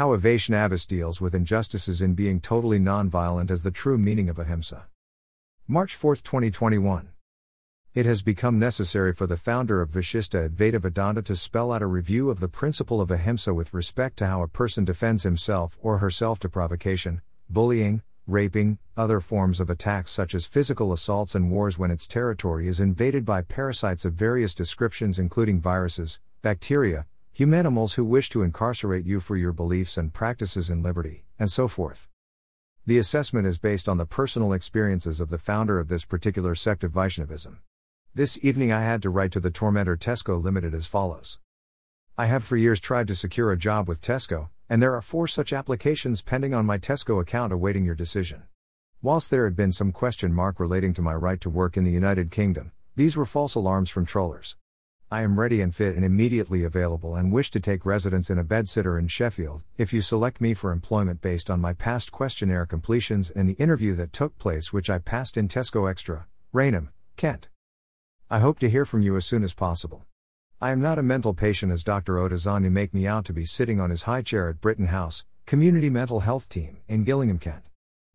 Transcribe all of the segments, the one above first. How a Vaishnavist deals with injustices in being totally nonviolent is the true meaning of Ahimsa. March 4, 2021. It has become necessary for the founder of Vishishta Advaita Vedanta to spell out a review of the principle of Ahimsa with respect to how a person defends himself or herself to provocation, bullying, raping, other forms of attacks such as physical assaults and wars when its territory is invaded by parasites of various descriptions including viruses, bacteria, humanimals who wish to incarcerate you for your beliefs and practices in liberty, and so forth. The assessment is based on the personal experiences of the founder of this particular sect of Vaishnavism. This evening I had to write to the tormentor Tesco Limited as follows. I have for years tried to secure a job with Tesco, and there are 4 such applications pending on my Tesco account awaiting your decision. Whilst there had been some question mark relating to my right to work in the United Kingdom, these were false alarms from trollers. I am ready and fit and immediately available and wish to take residence in a bedsitter in Sheffield, if you select me for employment based on my past questionnaire completions and the interview that took place which I passed in Tesco Extra, Rainham, Kent. I hope to hear from you as soon as possible. I am not a mental patient as Dr. Otazani make me out to be sitting on his high chair at Britain House, Community Mental Health Team, in Gillingham, Kent.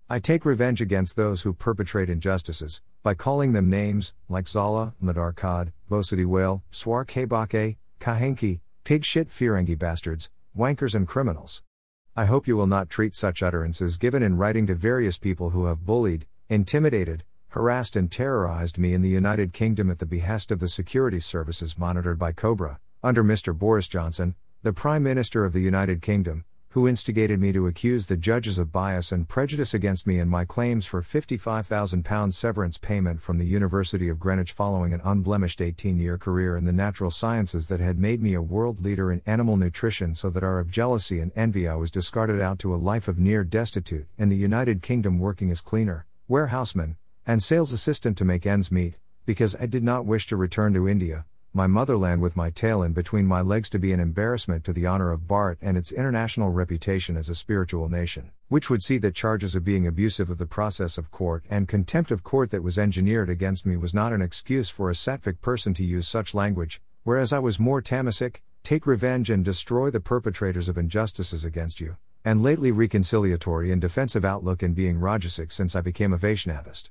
I take revenge against those who perpetrate injustices, by calling them names, like Zala, Madarkad, Bosidi Whale, Swar Kabake, Kahenki, Pig Shit Fearangi bastards, wankers and criminals. I hope you will not treat such utterances given in writing to various people who have bullied, intimidated, harassed and terrorized me in the United Kingdom at the behest of the security services monitored by COBRA, under Mr. Boris Johnson, the Prime Minister of the United Kingdom, who instigated me to accuse the judges of bias and prejudice against me in my claims for £55,000 severance payment from the University of Greenwich following an unblemished 18-year career in the natural sciences that had made me a world leader in animal nutrition, so that out of jealousy and envy I was discarded out to a life of near destitute in the United Kingdom, working as cleaner, warehouseman, and sales assistant to make ends meet, because I did not wish to return to India, my motherland, with my tail in between my legs, to be an embarrassment to the honor of Bharat and its international reputation as a spiritual nation, which would see that charges of being abusive of the process of court and contempt of court that was engineered against me was not an excuse for a Sattvic person to use such language, whereas I was more Tamasic, take revenge and destroy the perpetrators of injustices against you, and lately reconciliatory and defensive outlook in being Rajasic since I became a Vaishnavist.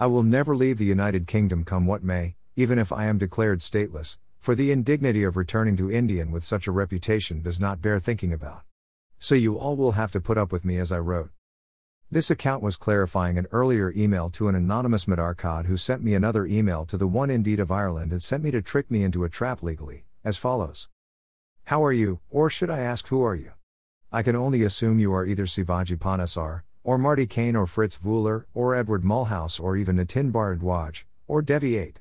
I will never leave the United Kingdom come what may, even if I am declared stateless, for the indignity of returning to India with such a reputation does not bear thinking about. So you all will have to put up with me as I wrote. This account was clarifying an earlier email to an anonymous Madarkad who sent me another email to the one indeed of Ireland and sent me to trick me into a trap legally, as follows. How are you, or should I ask who are you? I can only assume you are either Sivaji Panesar, or Marty Kane, or Fritz Vuhler, or Edward Mulhouse, or even Nitin Bharadwaj, or Deviate.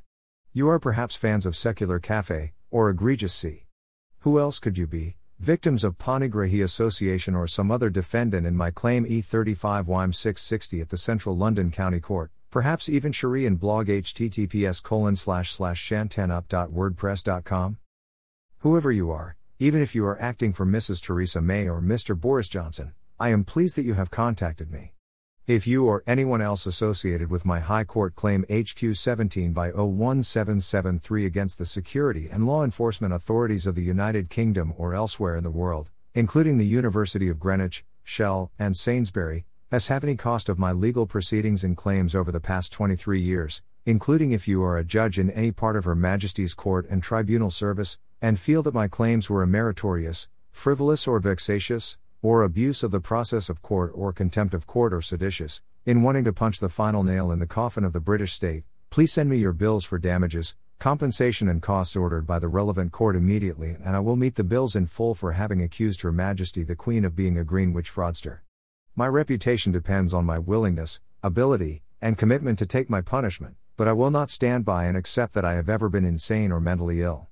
You are perhaps fans of Secular Café, or Egregious C. Who else could you be, victims of Panigrahi Association or some other defendant in my claim E35-WIM-660 at the Central London County Court, perhaps even Shari and blog https://shantanup.wordpress.com? Whoever you are, even if you are acting for Mrs. Theresa May or Mr. Boris Johnson, I am pleased that you have contacted me. If you or anyone else associated with my High Court claim HQ17/01773 against the security and law enforcement authorities of the United Kingdom or elsewhere in the world, including the University of Greenwich, Shell, and Sainsbury, as have any cost of my legal proceedings and claims over the past 23 years, including if you are a judge in any part of Her Majesty's Court and Tribunal Service, and feel that my claims were meritorious, frivolous or vexatious, or abuse of the process of court or contempt of court or seditious, in wanting to punch the final nail in the coffin of the British state, please send me your bills for damages, compensation and costs ordered by the relevant court immediately, and I will meet the bills in full for having accused Her Majesty the Queen of being a Greenwich fraudster. My reputation depends on my willingness, ability, and commitment to take my punishment, but I will not stand by and accept that I have ever been insane or mentally ill.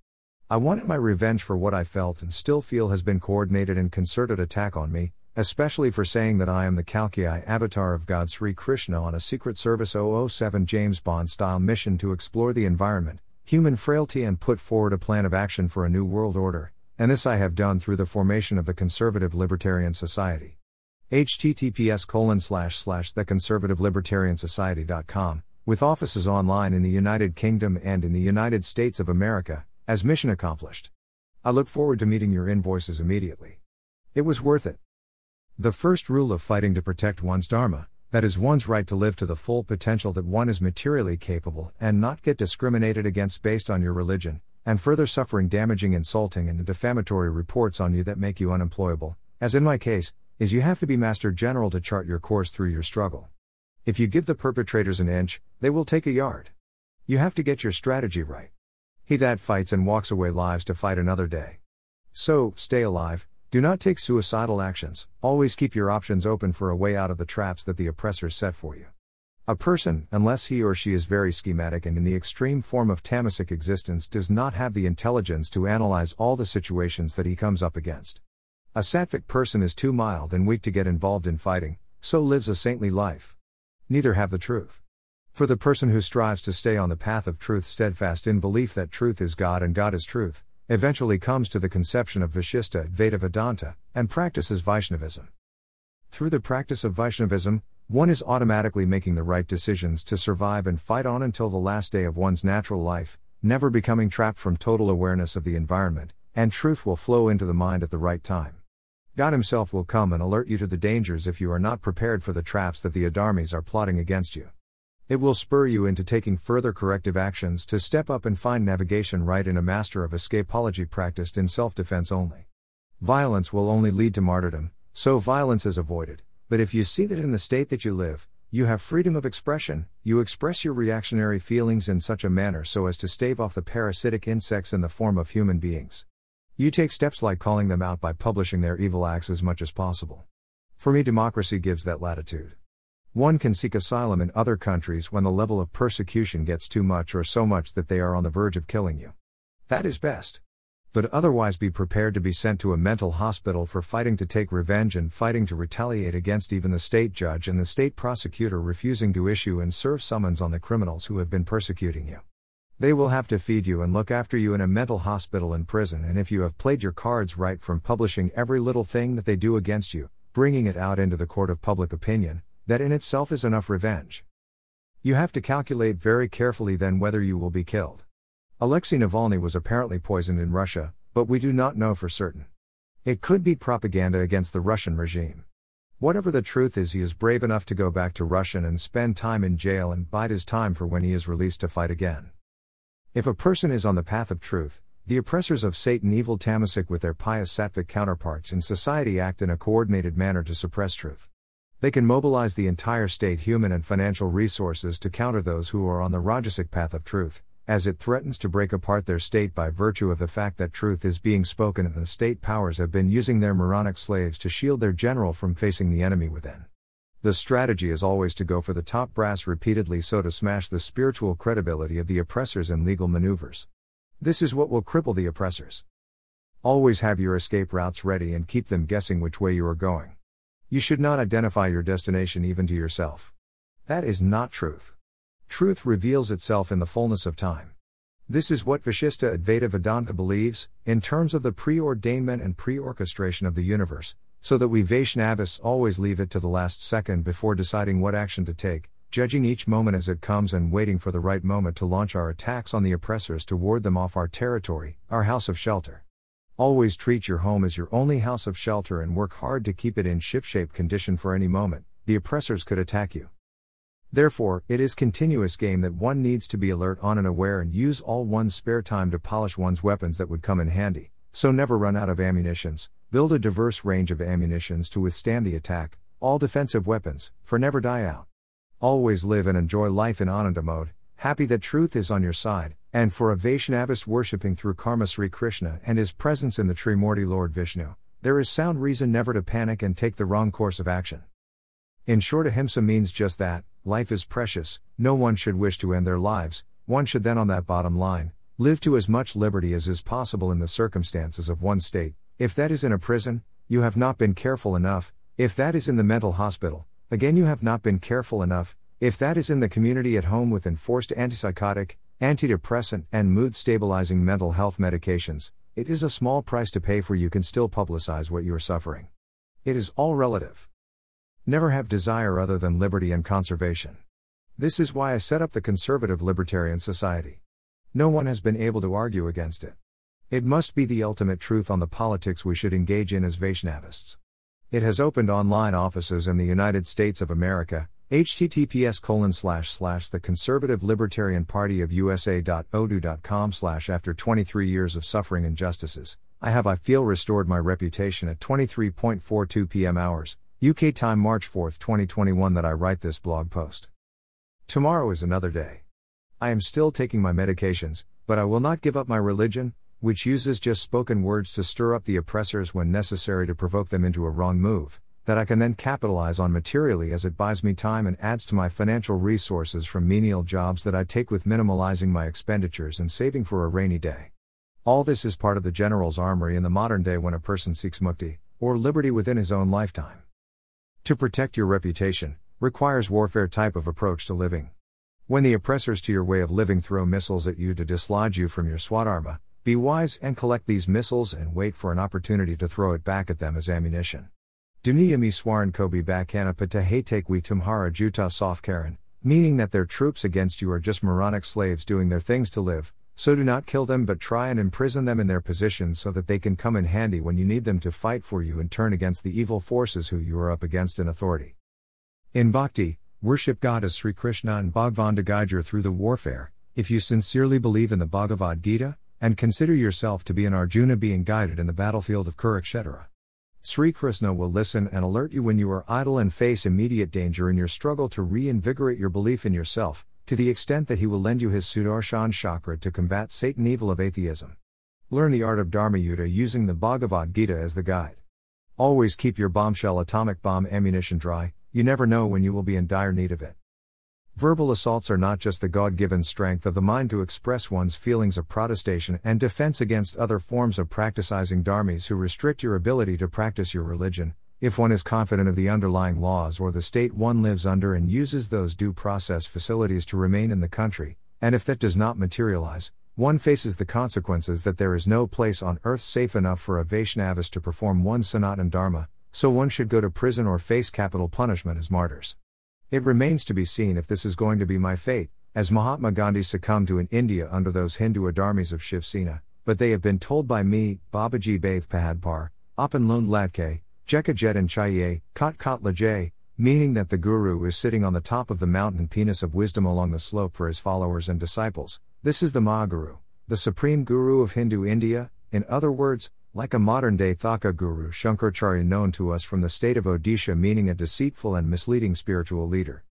I wanted my revenge for what I felt and still feel has been coordinated and concerted attack on me, especially for saying that I am the Kalki-I avatar of God Sri Krishna on a Secret Service 007 James Bond-style mission to explore the environment, human frailty and put forward a plan of action for a new world order, and this I have done through the formation of the Conservative Libertarian Society. https://theconservativelibertariansociety.com, with offices online in the United Kingdom and in the United States of America, as mission accomplished. I look forward to meeting your invoices immediately. It was worth it. The first rule of fighting to protect one's dharma, that is one's right to live to the full potential that one is materially capable and not get discriminated against based on your religion, and further suffering damaging, insulting and defamatory reports on you that make you unemployable, as in my case, is you have to be Master General to chart your course through your struggle. If you give the perpetrators an inch, they will take a yard. You have to get your strategy right. He that fights and walks away lives to fight another day. So, stay alive. Do not take suicidal actions, always keep your options open for a way out of the traps that the oppressors set for you. A person, unless he or she is very schematic and in the extreme form of tamasic existence, does not have the intelligence to analyze all the situations that he comes up against. A sattvic person is too mild and weak to get involved in fighting, so lives a saintly life. Neither have the truth. For the person who strives to stay on the path of truth steadfast in belief that truth is God and God is truth, eventually comes to the conception of Vishishta Advaita Vedanta, and practices Vaishnavism. Through the practice of Vaishnavism, one is automatically making the right decisions to survive and fight on until the last day of one's natural life, never becoming trapped from total awareness of the environment, and truth will flow into the mind at the right time. God Himself will come and alert you to the dangers if you are not prepared for the traps that the Adharmis are plotting against you. It will spur you into taking further corrective actions to step up and find navigation right in a master of escapology practiced in self-defense only. Violence will only lead to martyrdom, so violence is avoided, but if you see that in the state that you live, you have freedom of expression, you express your reactionary feelings in such a manner so as to stave off the parasitic insects in the form of human beings. You take steps like calling them out by publishing their evil acts as much as possible. For me, democracy gives that latitude. One can seek asylum in other countries when the level of persecution gets too much or so much that they are on the verge of killing you. That is best. But otherwise be prepared to be sent to a mental hospital for fighting to take revenge and fighting to retaliate against even the state judge and the state prosecutor refusing to issue and serve summons on the criminals who have been persecuting you. They will have to feed you and look after you in a mental hospital and prison, and if you have played your cards right from publishing every little thing that they do against you, bringing it out into the court of public opinion, that in itself is enough revenge. You have to calculate very carefully then whether you will be killed. Alexei Navalny was apparently poisoned in Russia, but we do not know for certain. It could be propaganda against the Russian regime. Whatever the truth is, he is brave enough to go back to Russia and spend time in jail and bide his time for when he is released to fight again. If a person is on the path of truth, the oppressors of Satan, evil Tamasic, with their pious sattvic counterparts in society act in a coordinated manner to suppress truth. They can mobilize the entire state, human and financial resources to counter those who are on the Rajasic path of truth, as it threatens to break apart their state by virtue of the fact that truth is being spoken and the state powers have been using their moronic slaves to shield their general from facing the enemy within. The strategy is always to go for the top brass repeatedly so to smash the spiritual credibility of the oppressors in legal maneuvers. This is what will cripple the oppressors. Always have your escape routes ready and keep them guessing which way you are going. You should not identify your destination even to yourself. That is not truth. Truth reveals itself in the fullness of time. This is what Vishishta Advaita Vedanta believes, in terms of the preordainment and preorchestration of the universe, so that we Vaishnavis always leave it to the last second before deciding what action to take, judging each moment as it comes and waiting for the right moment to launch our attacks on the oppressors to ward them off our territory, our house of shelter. Always treat your home as your only house of shelter and work hard to keep it in shipshape condition, for any moment the oppressors could attack you. Therefore, it is continuous game that one needs to be alert on and aware and use all one's spare time to polish one's weapons that would come in handy, so never run out of ammunitions, build a diverse range of ammunitions to withstand the attack, all defensive weapons, for never die out. Always live and enjoy life in Ananda mode, happy that truth is on your side, and for a Vaishnavis worshipping through Karma Sri Krishna and his presence in the Trimurti Lord Vishnu, there is sound reason never to panic and take the wrong course of action. In short, Ahimsa means just that: life is precious, no one should wish to end their lives, one should then on that bottom line, live to as much liberty as is possible in the circumstances of one's state. If that is in a prison, you have not been careful enough; if that is in the mental hospital, again you have not been careful enough; if that is in the community at home with enforced antipsychotic, antidepressant and mood-stabilizing mental health medications, it is a small price to pay for you can still publicize what you are suffering. It is all relative. Never have desire other than liberty and conservation. This is why I set up the Conservative Libertarian Society. No one has been able to argue against it. It must be the ultimate truth on the politics we should engage in as Vaishnavists. It has opened online offices in the United States of America, https://theconservative-libertarian-party-of-usa.odu.com/ After 23 years of suffering and injustices, I feel restored my reputation at 23:42 p.m. UK time March 4, 2021 that I write this blog post. Tomorrow is another day. I am still taking my medications, but I will not give up my religion, which uses just spoken words to stir up the oppressors when necessary to provoke them into a wrong move, that I can then capitalize on materially as it buys me time and adds to my financial resources from menial jobs that I take with minimalizing my expenditures and saving for a rainy day. All this is part of the general's armory in the modern day when a person seeks mukti, or liberty within his own lifetime. To protect your reputation, requires warfare type of approach to living. When the oppressors to your way of living throw missiles at you to dislodge you from your swadharma, be wise and collect these missiles and wait for an opportunity to throw it back at them as ammunition. Duniyami Swaran Kobi Bakanapata Hatekwi Tumhara Juta Sofkaran, meaning that their troops against you are just moronic slaves doing their things to live, so do not kill them but try and imprison them in their positions so that they can come in handy when you need them to fight for you and turn against the evil forces who you are up against in authority. In Bhakti, worship God as Sri Krishna and Bhagavan to guide you through the warfare, if you sincerely believe in the Bhagavad Gita, and consider yourself to be an Arjuna being guided in the battlefield of Kurukshetra. Sri Krishna will listen and alert you when you are idle and face immediate danger in your struggle to reinvigorate your belief in yourself, to the extent that he will lend you his Sudarshan chakra to combat Satan evil of atheism. Learn the art of Dharmayuta using the Bhagavad Gita as the guide. Always keep your bombshell atomic bomb ammunition dry, you never know when you will be in dire need of it. Verbal assaults are not just the God-given strength of the mind to express one's feelings of protestation and defense against other forms of practicing dharmis who restrict your ability to practice your religion, if one is confident of the underlying laws or the state one lives under and uses those due process facilities to remain in the country, and if that does not materialize, one faces the consequences that there is no place on earth safe enough for a Vaishnavist to perform one's Sanatana Dharma, so one should go to prison or face capital punishment as martyrs. It remains to be seen if this is going to be my fate, as Mahatma Gandhi succumbed to in India under those Hindu Adharmis of Shiv Sena, but they have been told by me, Babaji Baith Pahadpar, Apan Lund Ladke, Jekajet and Chaye, Kot Kot Lajay, meaning that the Guru is sitting on the top of the mountain penis of wisdom along the slope for his followers and disciples. This is the Mahaguru, the Supreme Guru of Hindu India, in other words, like a modern-day Thaka Guru Shankaracharya known to us from the state of Odisha, meaning a deceitful and misleading spiritual leader.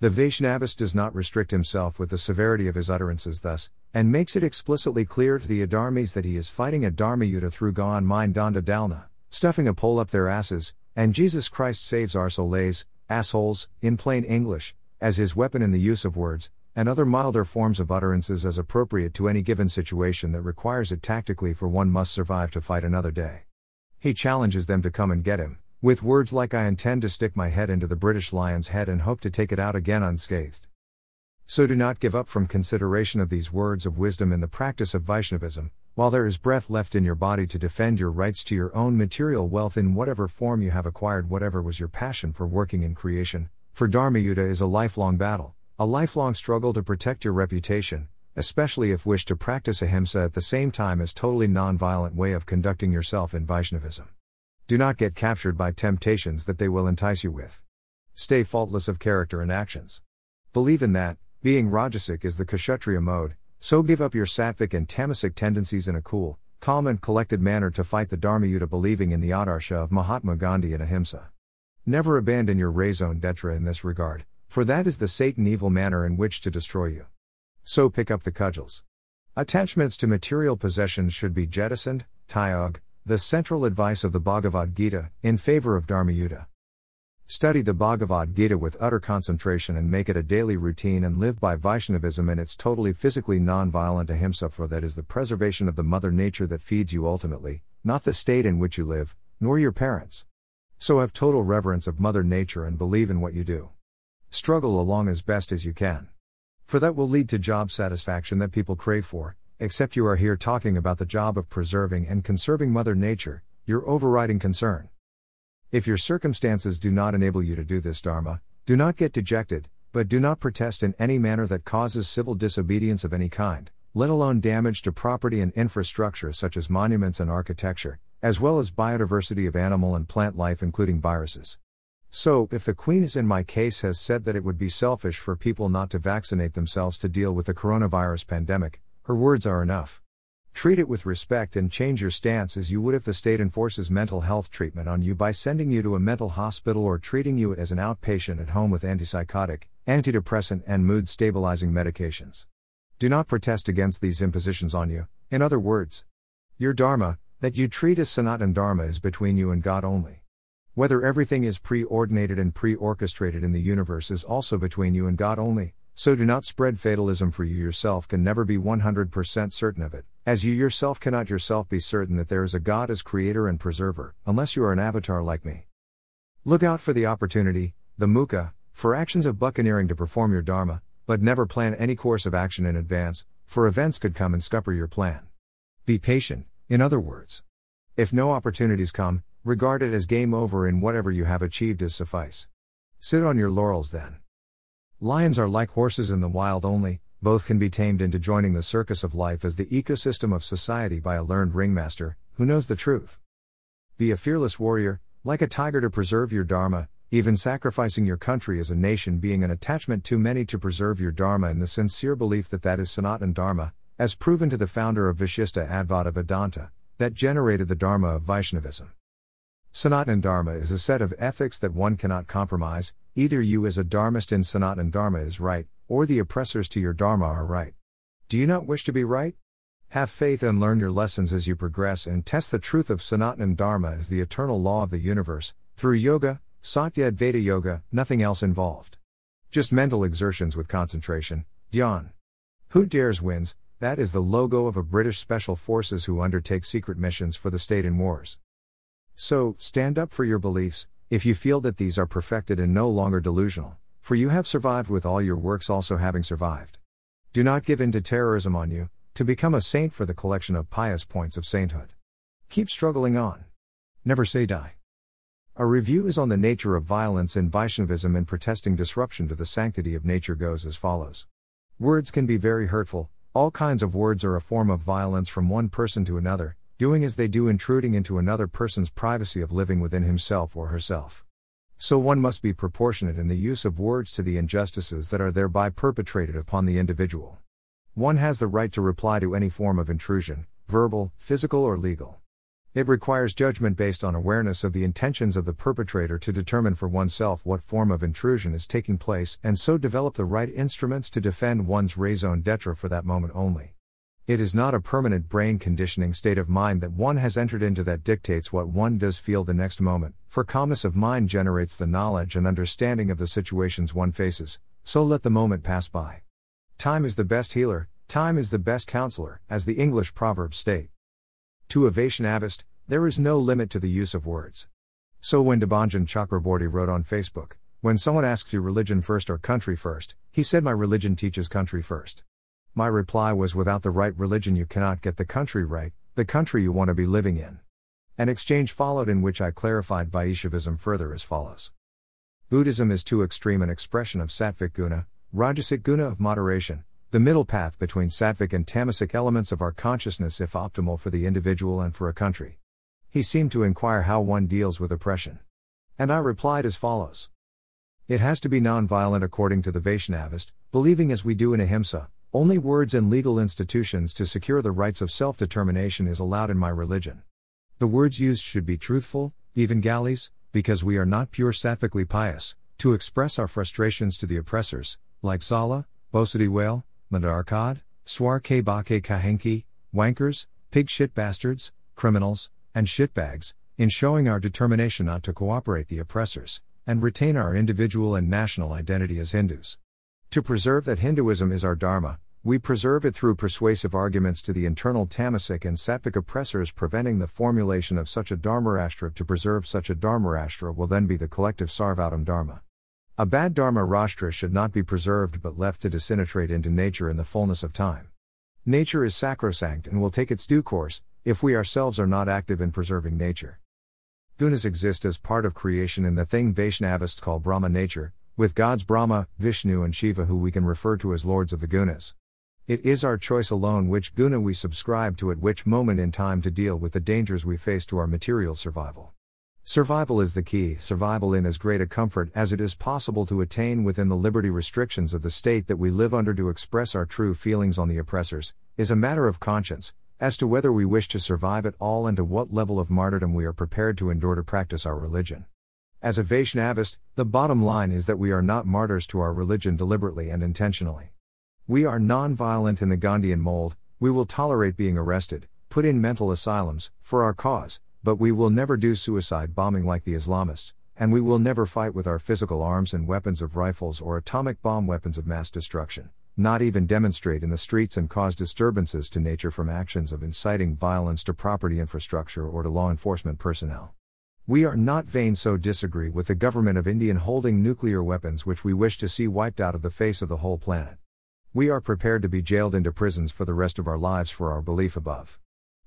The Vaishnavist does not restrict himself with the severity of his utterances thus, and makes it explicitly clear to the Adharmis that he is fighting a Dharmayuta through Gaan Mind Danda Dalna, stuffing a pole up their asses, and Jesus Christ saves our souls, assholes, in plain English, as his weapon in the use of words, and other milder forms of utterances as appropriate to any given situation that requires it tactically, for one must survive to fight another day. He challenges them to come and get him, with words like I intend to stick my head into the British lion's head and hope to take it out again unscathed. So do not give up from consideration of these words of wisdom in the practice of Vaishnavism, while there is breath left in your body to defend your rights to your own material wealth in whatever form you have acquired, whatever was your passion for working in creation, for Dharmayuta is a lifelong battle. A lifelong struggle to protect your reputation, especially if wished to practice ahimsa at the same time as totally non-violent way of conducting yourself in Vaishnavism. Do not get captured by temptations that they will entice you with. Stay faultless of character and actions. Believe in that, being Rajasic is the Kshatriya mode, so give up your Sattvic and Tamasic tendencies in a cool, calm and collected manner to fight the Dharmayuta, believing in the Adarsha of Mahatma Gandhi and ahimsa. Never abandon your raison d'etre in this regard, for that is the Satan evil manner in which to destroy you. So pick up the cudgels. Attachments to material possessions should be jettisoned, Tyog, the central advice of the Bhagavad Gita, in favor of Dharmayuta. Study the Bhagavad Gita with utter concentration and make it a daily routine and live by Vaishnavism in its totally physically non-violent ahimsa, for that is the preservation of the mother nature that feeds you ultimately, not the state in which you live, nor your parents. So have total reverence of mother nature and believe in what you do. Struggle along as best as you can. For that will lead to job satisfaction that people crave for, except you are here talking about the job of preserving and conserving Mother Nature, your overriding concern. If your circumstances do not enable you to do this dharma, do not get dejected, but do not protest in any manner that causes civil disobedience of any kind, let alone damage to property and infrastructure such as monuments and architecture, as well as biodiversity of animal and plant life including viruses. So, if the Queen as in my case has said that it would be selfish for people not to vaccinate themselves to deal with the coronavirus pandemic, her words are enough. Treat it with respect and change your stance as you would if the state enforces mental health treatment on you by sending you to a mental hospital or treating you as an outpatient at home with antipsychotic, antidepressant and mood-stabilizing medications. Do not protest against these impositions on you. In other words, your dharma, that you treat as Sanatana Dharma, is between you and God only. Whether everything is preordained and pre-orchestrated in the universe is also between you and God only, so do not spread fatalism, for you yourself can never be 100% certain of it, as you yourself cannot yourself be certain that there is a God as creator and preserver, unless you are an avatar like me. Look out for the opportunity, the mukha, for actions of buccaneering to perform your dharma, but never plan any course of action in advance, for events could come and scupper your plan. Be patient, in other words. If no opportunities come, regard it as game over and whatever you have achieved as suffice. Sit on your laurels then. Lions are like horses in the wild only, both can be tamed into joining the circus of life as the ecosystem of society by a learned ringmaster, who knows the truth. Be a fearless warrior, like a tiger to preserve your dharma, even sacrificing your country as a nation being an attachment too many to preserve your dharma in the sincere belief that that is Sanatana Dharma, as proven to the founder of Vishishta Advaita Vedanta, that generated the dharma of Vaishnavism. Sanatana Dharma is a set of ethics that one cannot compromise. Either you as a Dharmist in Sanatana Dharma is right, or the oppressors to your Dharma are right. Do you not wish to be right? Have faith and learn your lessons as you progress and test the truth of Sanatana Dharma as the eternal law of the universe, through yoga, Satya Advaita yoga, nothing else involved. Just mental exertions with concentration, dhyan. Who dares wins, that is the logo of a British special forces who undertake secret missions for the state in wars. So, stand up for your beliefs, if you feel that these are perfected and no longer delusional, for you have survived with all your works also having survived. Do not give in to terrorism on you, to become a saint for the collection of pious points of sainthood. Keep struggling on. Never say die. A review is on the nature of violence in Vaishnavism and protesting disruption to the sanctity of nature goes as follows. Words can be very hurtful, all kinds of words are a form of violence from one person to another, doing as they do intruding into another person's privacy of living within himself or herself. So one must be proportionate in the use of words to the injustices that are thereby perpetrated upon the individual. One has the right to reply to any form of intrusion, verbal, physical or legal. It requires judgment based on awareness of the intentions of the perpetrator to determine for oneself what form of intrusion is taking place and so develop the right instruments to defend one's raison d'etre for that moment only. It is not a permanent brain conditioning state of mind that one has entered into that dictates what one does feel the next moment, for calmness of mind generates the knowledge and understanding of the situations one faces, so let the moment pass by. Time is the best healer, time is the best counselor, as the English proverbs state. To a Vaishnavist, there is no limit to the use of words. So when Debanjan Chakraborty wrote on Facebook, when someone asks you religion first or country first, he said my religion teaches country first. My reply was without the right religion you cannot get the country right, the country you want to be living in. An exchange followed in which I clarified Vaishnavism further as follows. Buddhism is too extreme an expression of Sattvic guna, Rajasic guna of moderation, the middle path between Sattvic and Tamasic elements of our consciousness if optimal for the individual and for a country. He seemed to inquire how one deals with oppression. And I replied as follows. It has to be non-violent according to the Vaishnavist, believing as we do in Ahimsa, only words and legal institutions to secure the rights of self-determination is allowed in my religion. The words used should be truthful, evangelis, because we are not pure Sattvically pious, to express our frustrations to the oppressors, like Zala, Bosadiwale, Madarkad, Swar K Bake Kahenki, wankers, pig shit bastards, criminals, and shitbags, in showing our determination not to cooperate the oppressors, and retain our individual and national identity as Hindus. To preserve that Hinduism is our dharma, we preserve it through persuasive arguments to the internal Tamasic and Sattvic oppressors, preventing the formulation of such a Dharmarashtra. To preserve such a Dharmarashtra will then be the collective Sarvautam Dharma. A bad Dharmarashtra should not be preserved but left to disintegrate into nature in the fullness of time. Nature is sacrosanct and will take its due course, if we ourselves are not active in preserving nature. Gunas exist as part of creation in the thing Vaishnavists call Brahma nature, with gods Brahma, Vishnu and Shiva who we can refer to as lords of the gunas. It is our choice alone which guna we subscribe to at which moment in time to deal with the dangers we face to our material survival. Survival is the key, survival in as great a comfort as it is possible to attain within the liberty restrictions of the state that we live under to express our true feelings on the oppressors, is a matter of conscience, as to whether we wish to survive at all and to what level of martyrdom we are prepared to endure to practice our religion. As a Vaishnavist, the bottom line is that we are not martyrs to our religion deliberately and intentionally. We are non-violent in the Gandhian mold, we will tolerate being arrested, put in mental asylums, for our cause, but we will never do suicide bombing like the Islamists, and we will never fight with our physical arms and weapons of rifles or atomic bomb weapons of mass destruction, not even demonstrate in the streets and cause disturbances to nature from actions of inciting violence to property infrastructure or to law enforcement personnel. We are not vain, so disagree with the government of India holding nuclear weapons which we wish to see wiped out of the face of the whole planet. We are prepared to be jailed into prisons for the rest of our lives for our belief above.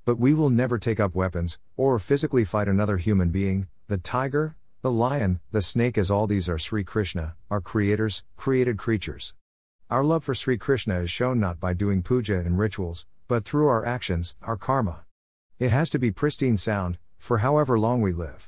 But we will never take up weapons, or physically fight another human being, the tiger, the lion, the snake, as all these are Sri Krishna, our creators, created creatures. Our love for Sri Krishna is shown not by doing puja and rituals, but through our actions, our karma. It has to be pristine sound, for however long we live.